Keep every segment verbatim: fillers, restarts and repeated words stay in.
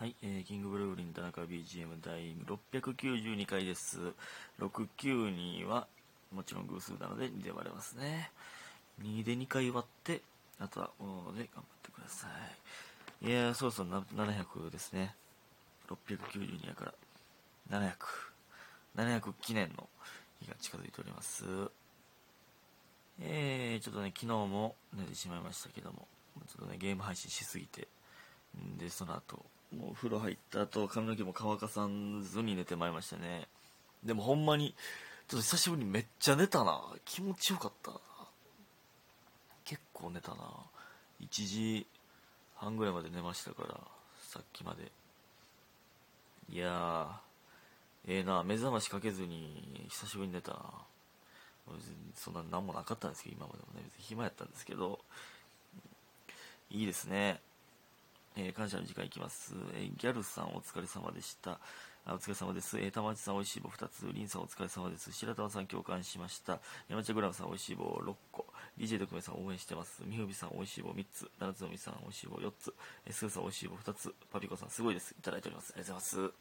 はい、えー、キングブルーリン田中 ビージーエム 第ろっぴゃくきゅうじゅうにかいです。ろっぴゃくきゅうじゅうにはもちろん偶数なのでにで割れますね。にでにかい割って、あとはおで頑張ってください。いやー、そろそろななひゃくですね。ろっぴゃくきゅうじゅうにやからななひゃく。ななひゃく記念の日が近づいております。えー、ちょっとね、昨日も寝てしまいましたけども、ちょっとね、ゲーム配信しすぎて、で、その後、もう風呂入った後、髪の毛も乾かさずに寝てまいりましたね。でもほんまに、ちょっと久しぶりにめっちゃ寝たな。気持ちよかったな。結構寝たな。いちじはんぐらいまで寝ましたから、さっきまで。いやー、ええな。目覚ましかけずに、久しぶりに寝たな。そんな何もなかったんですけど、今までもね。別に暇やったんですけど、いいですね。えー、感謝の時間いきます、えー、ギャルさんお疲れ様でしたあお疲れ様です、えー、玉内さんおいしい棒ふたつリンさんお疲れ様です白玉さん共感しました山ちゃんグラムさんおいしい棒ろっこ ディージェー 特命さん応援してますみふみさんおいしい棒みっつ七つのみさんおいしい棒よっつ、えー、すぐさんおいしい棒ふたつパピコさんすごいですいただいておりますありがとうございます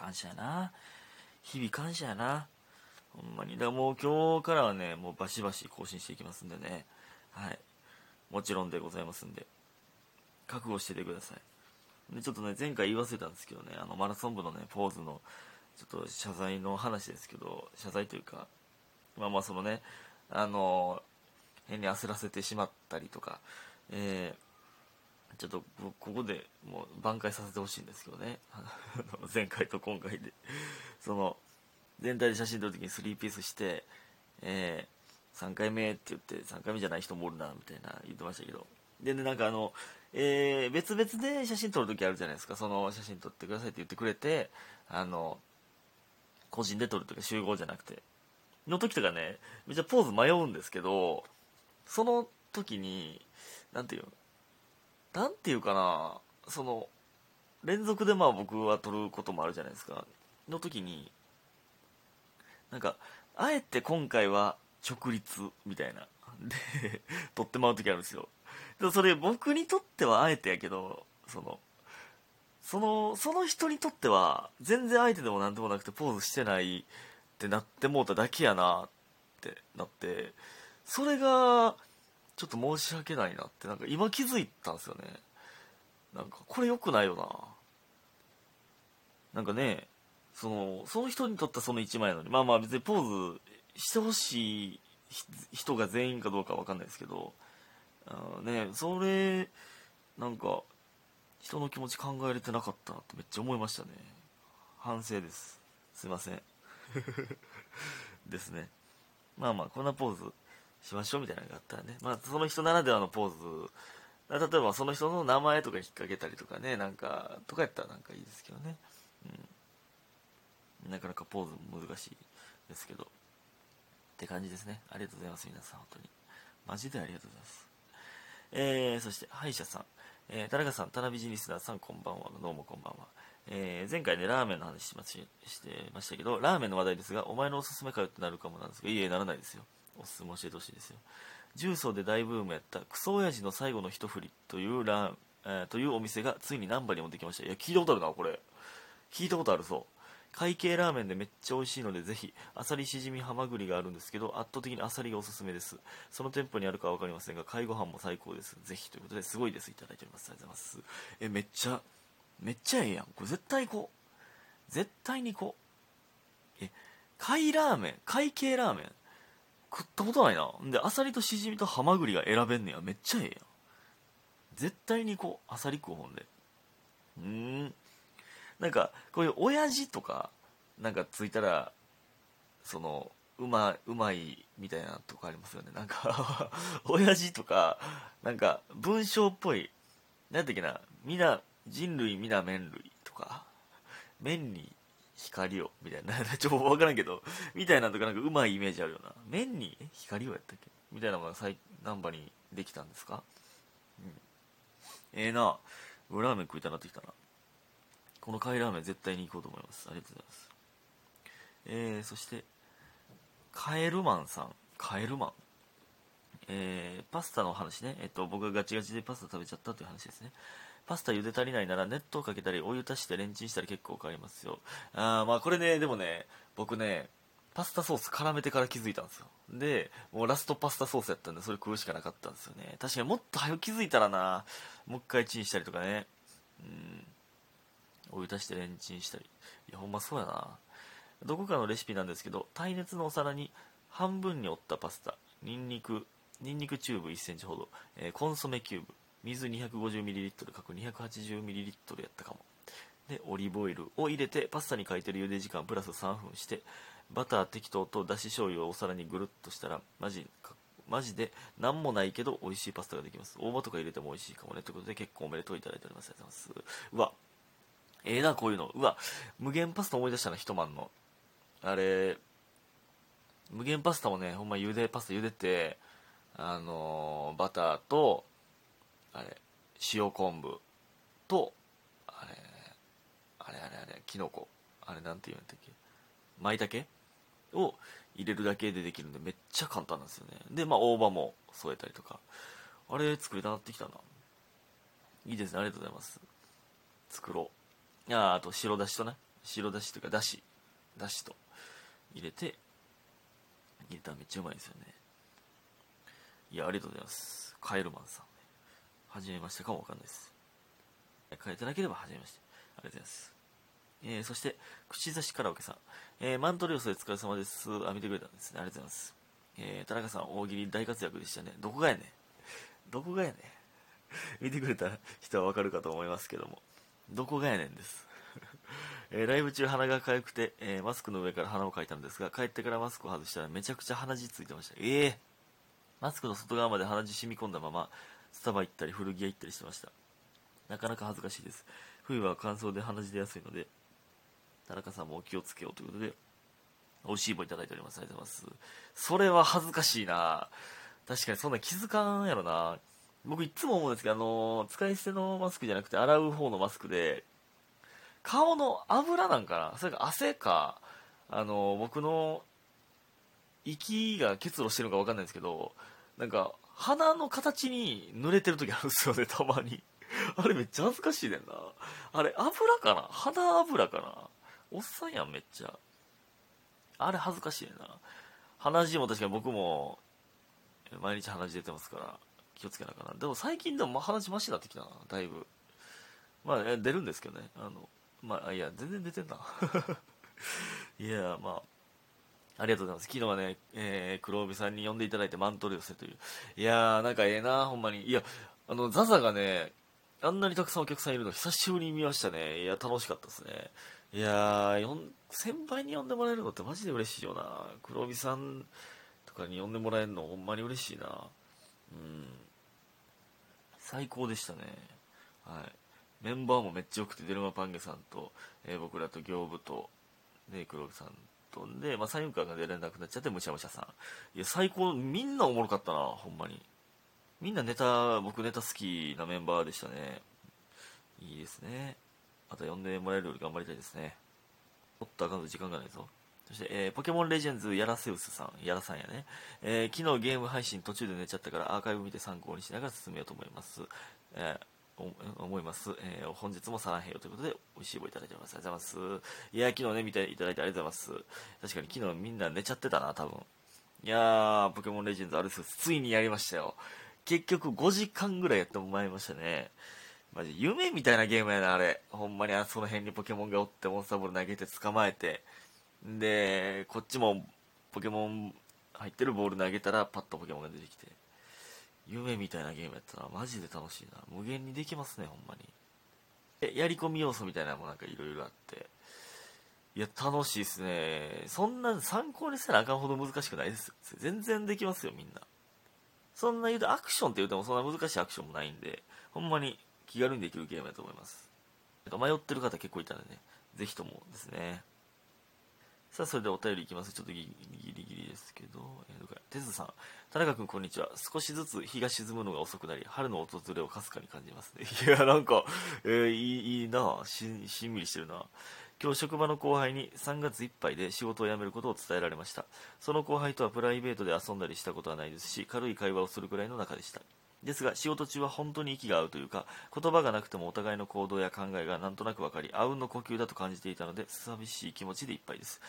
感謝やな日々感謝やなほんまにだもう今日からはねもうバシバシ更新していきますんでねはいもちろんでございますんで覚悟しててください。で、ちょっとね、前回言い忘れたんですけどね、あの、マラソン部のね、ポーズの、ちょっと謝罪の話ですけど、謝罪というか、まあまあそのね、あの、変に焦らせてしまったりとか、えー、ちょっと、ここでもう挽回させてほしいんですけどね、前回と今回で、その、全体で写真撮るときにスリーピースして、えー、さんかいめって言って、さんかいめじゃない人もおるな、みたいな言ってましたけど、でね、なんかあの、えー、別々で写真撮るときあるじゃないですか。その写真撮ってくださいって言ってくれて、あの、個人で撮るとき集合じゃなくて、の時とかね、めっちゃポーズ迷うんですけど、その時に、なんていう、なんていうかな、その、連続でまあ僕は撮ることもあるじゃないですか。の時に、なんか、あえて今回は直立みたいな。で、撮ってもらうときあるんですよ。それ僕にとってはあえてやけどそのそのその人にとっては全然あえてでもなんでもなくてポーズしてないってなってもうただけやなってなってそれがちょっと申し訳ないなってなんか今気づいたんですよねなんかこれ良くないよななんかねそのその人にとってはそのいちまいなのにまあまあ別にポーズしてほしい人が全員かどうかは分かんないですけどあね、それなんか人の気持ち考えれてなかったなってめっちゃ思いましたね反省ですすいませんですねまあまあこんなポーズしましょうみたいなのがあったらねまあその人ならではのポーズ例えばその人の名前とか引っ掛けたりとかねなんかとかやったらなんかいいですけどね、うん、なかなかポーズも難しいですけどって感じですねありがとうございます皆さん本当にマジでありがとうございますえー、そして、歯医者さん、えー、田中さん、田辺ジリスナーさん、こんばんは、どうもこんばんは。えー、前回ね、ラーメンの話しまし、してましたけど、ラーメンの話題ですが、お前のおすすめかよってなるかもなんですが、いいえ、ならないですよ。おすすめ教えてほしいですよ。重曹で大ブームやった、クソ親父の最後の一振りというラー、えー、というお店が、ついに難波にもできました。いや、聞いたことあるな、これ。聞いたことあるそう。会計ラーメンでめっちゃ美味しいのでぜひアサリしじみハマグリがあるんですけど圧倒的にアサリがおすすめですその店舗にあるかは分かりませんが貝ご飯も最高ですぜひということですごいですいただいておりますありがとうございますえめっちゃめっちゃええやんこれ絶対行こう絶対に行こうえ貝ラーメン会計ラーメン食ったことないなんでアサリとしじみとハマグリが選べんねやめっちゃええやん絶対に行こうアサリ食うほんでうーんなんかこういう親父とかなんかついたらそのうまうまいみたいなとこありますよねなんか親父とかなんか文章っぽいなんていうかなみな人類みな麺類とか麺に光をみたいなちょっと分からんけどみたいなとかなんかうまいイメージあるような麺に光をやったっけみたいなのがナンバにできたんですか、うん、ええー、なラーメン食いたなってきたなこの貝ラーメン絶対に行こうと思います。ありがとうございます。えー、そして、カエルマンさん。カエルマン。えー、パスタの話ね。えっと、僕がガチガチでパスタ食べちゃったという話ですね。パスタ茹で足りないなら熱湯かけたりお湯足してレンチンしたら結構変わりますよ。ああ、まあこれね、でもね、僕ね、パスタソース絡めてから気づいたんですよ。で、もうラストパスタソースやったんで、それ食うしかなかったんですよね。確かにもっと早く気づいたらな、もう一回チンしたりとかね、うん、お湯足してレンチンしたり。いや、ほんまそうやな。どこかのレシピなんですけど、耐熱のお皿に半分に折ったパスタ、ニンニク、ニンニクチューブいっセンチほど、えー、コンソメキューブ、水 にひゃくごじゅうミリリットル かく にひゃくはちじゅうミリリットル やったかも。で、オリーブオイルを入れて、パスタに書いてる茹で時間プラスさんぷんして、バター適当とだし醤油をお皿にぐるっとしたら、マジ、マジで何もないけど美味しいパスタができます。大葉とか入れても美味しいかもね。ということで、結構おめでとういただいております。ありがとうございます。うわ、ええな、こういうの。うわ、無限パスタ思い出したな、一晩の。あれ、無限パスタもね、ほんま茹で、パスタ茹でて、あのー、バターと、あれ、塩昆布と、あれ、あれあれあれ、キノコ。あれ、なんて言うんだっけ。舞茸を入れるだけでできるんで、めっちゃ簡単なんですよね。で、まあ、大葉も添えたりとか。あれ、作りたなってきたな。いいですね。ありがとうございます。作ろう。あ、あと、白だしとね。白だしというか、だし。だしと入れて、入れたらめっちゃうまいですよね。いや、ありがとうございます。カエルマンさん。はじめましてかもわかんないです。変えてなければはじめまして。ありがとうございます。えー、そして、口差しカラオケさん。えー、マントリオスお疲れ様です。あ、見てくれたんですね。ありがとうございます。えー、田中さん、大喜利大活躍でしたね。どこがやねん。どこがやねん。見てくれた人はわかるかと思いますけども。どこがやねんです。えー、ライブ中鼻が痒くて、えー、マスクの上から鼻をかいたんですが、帰ってからマスクを外したらめちゃくちゃ鼻血ついてました。えー、マスクの外側まで鼻血染み込んだまま、スタバ行ったり古着屋行ったりしてました。なかなか恥ずかしいです。冬は乾燥で鼻血出やすいので、田中さんもお気をつけようということで、おいしい棒いただいております。ありがとうございます。それは恥ずかしいな。確かにそんな気づかんやろな。僕いつも思うんですけど、あのー、使い捨てのマスクじゃなくて洗う方のマスクで、顔の油なんかな。それか汗か、あのー、僕の息が結露してるのか分かんないんですけど、なんか、鼻の形に濡れてる時あるんですよね、たまに。あれめっちゃ恥ずかしいねんな。あれ油かな、鼻油かな。おっさんやん、めっちゃ。あれ恥ずかしいねんな。鼻血も確かに僕も、毎日鼻血出てますから、気をつけなきゃな。でも最近でも鼻血マシになってきたな、だいぶ。まあ、出るんですけどね。あの、まあ、いや、全然出てんな。いや、まあ。ありがとうございます。昨日はね、えー、黒帯さんに呼んでいただいてマントル寄せという。いやー、なんかええな、ほんまに。いや、あの、ザザがね、あんなにたくさんお客さんいるの久しぶりに見ましたね。いや、楽しかったですね。いやー、先輩に呼んでもらえるのってマジで嬉しいよな。黒帯さんとかに呼んでもらえるのほんまに嬉しいな。うん。最高でしたね。はい。メンバーもめっちゃ良くて、デルマパンゲさんと、えー、僕らと行部と、で、黒帯さんで、まあ、さん、よっかかんで連絡になっちゃってむしゃむしゃさん。いや、最高。みんなおもろかったな、ほんまに。みんなネタ、僕ネタ好きなメンバーでしたね。いいですね。また呼んでもらえるように頑張りたいですね。おっと、あかんと時間がないぞ。そして、えー、ポケモンレジェンズヤラセウスさん、ヤラさんやね、えー、昨日ゲーム配信途中で寝ちゃったからアーカイブ見て参考にしながら進めようと思います、えー思います、えー、本日もサランヘヨということで美味しい棒いただいております。ありがとうございます。いや、昨日ね見ていただいてありがとうございます。確かに昨日みんな寝ちゃってたな、多分。いやー、ポケモンレジェンズアルセウスついにやりましたよ。結局ごじかんぐらいやってもらいましたね。マジ夢みたいなゲームやな、あれ。ほんまに、あその辺にポケモンがおってモンスターボール投げて捕まえて、でこっちもポケモン入ってるボール投げたらパッとポケモンが出てきて、夢みたいなゲームやったらマジで楽しいな。無限にできますね、ほんまに。え、やり込み要素みたいなのもなんかいろいろあって。いや、楽しいですね。そんな参考にせなあかんほど難しくないです。全然できますよ、みんな。そんな言うと、アクションって言うてもそんな難しいアクションもないんで、ほんまに気軽にできるゲームやと思います。なんか迷ってる方結構いたんでね、ぜひともですね。さあ、それでお便りいきます。ちょっとギリギリですけど。てつさん、田中君こんにちは。少しずつ日が沈むのが遅くなり、春の訪れをかすかに感じますね。いや、なんか、えー、いい、いいなぁ。しんみりしてるな。今日職場の後輩にさんがついっぱいで仕事を辞めることを伝えられました。その後輩とはプライベートで遊んだりしたことはないですし、軽い会話をするくらいの仲でした。ですが仕事中は本当に息が合うというか、言葉がなくてもお互いの行動や考えがなんとなく分かり、あうんの呼吸だと感じていたので寂しい気持ちでいっぱいです。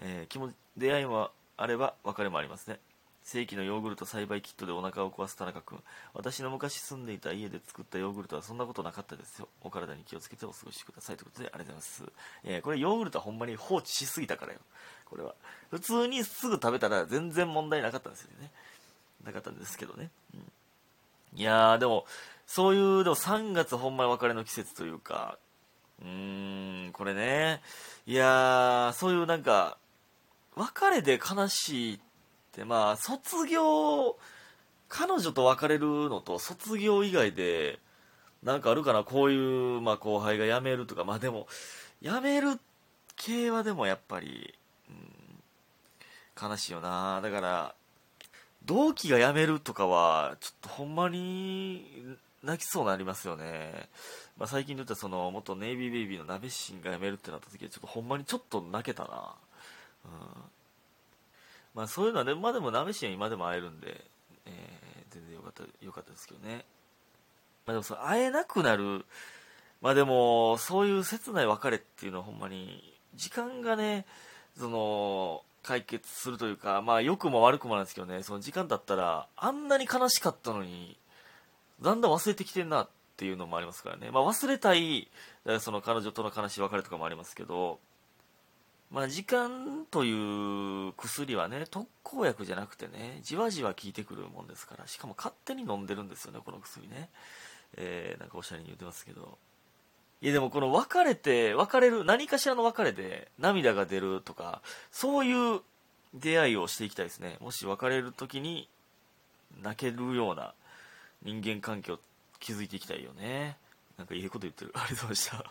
えー、気も出会いもあれば別れもありますね。正規のヨーグルト栽培キットでお腹を壊す田中君、私の昔住んでいた家で作ったヨーグルトはそんなことなかったですよ。お体に気をつけてお過ごしくださいということでありがとうございます。えー、これヨーグルトはほんまに放置しすぎたからよ。これは普通にすぐ食べたら全然問題なかったんですよね。なかったんですけどね、うん、いやーでもそういうでもさんがつほんまに別れの季節というか、うーんこれね、いやーそういうなんか別れで悲しいって、まあ卒業、彼女と別れるのと卒業以外でなんかあるかな、こういう、まあ、後輩が辞めるとか、まあでも辞める系はでもやっぱり、うん、悲しいよな。だから同期が辞めるとかはちょっとほんまに泣きそうになりますよね。まあ、最近で言ったらその元ネイビーベイビーの鍋神が辞めるってなった時はちょっとほんまにちょっと泣けたな。うん、まあそういうのはね、まあ、でもなべしんは今でも会えるんで、えー、全然よかった、よかったですけどね。まあでもその会えなくなる、まあでもそういう切ない別れっていうのはほんまに時間がね、その解決するというか、まあ良くも悪くもなんですけどね、その時間だったらあんなに悲しかったのにだんだん忘れてきてんなっていうのもありますからね。まあ忘れたい、その彼女との悲しい別れとかもありますけど、まあ、時間という薬はね、特効薬じゃなくてね、じわじわ効いてくるもんですから、しかも勝手に飲んでるんですよね、この薬ね。えー、なんかおしゃれに言ってますけど、いやでもこの別れて別れる、何かしらの別れで涙が出るとか、そういう出会いをしていきたいですね。もし別れる時に泣けるような人間関係を築いていきたいよね。なんかいいこと言ってる。ありがとうございました。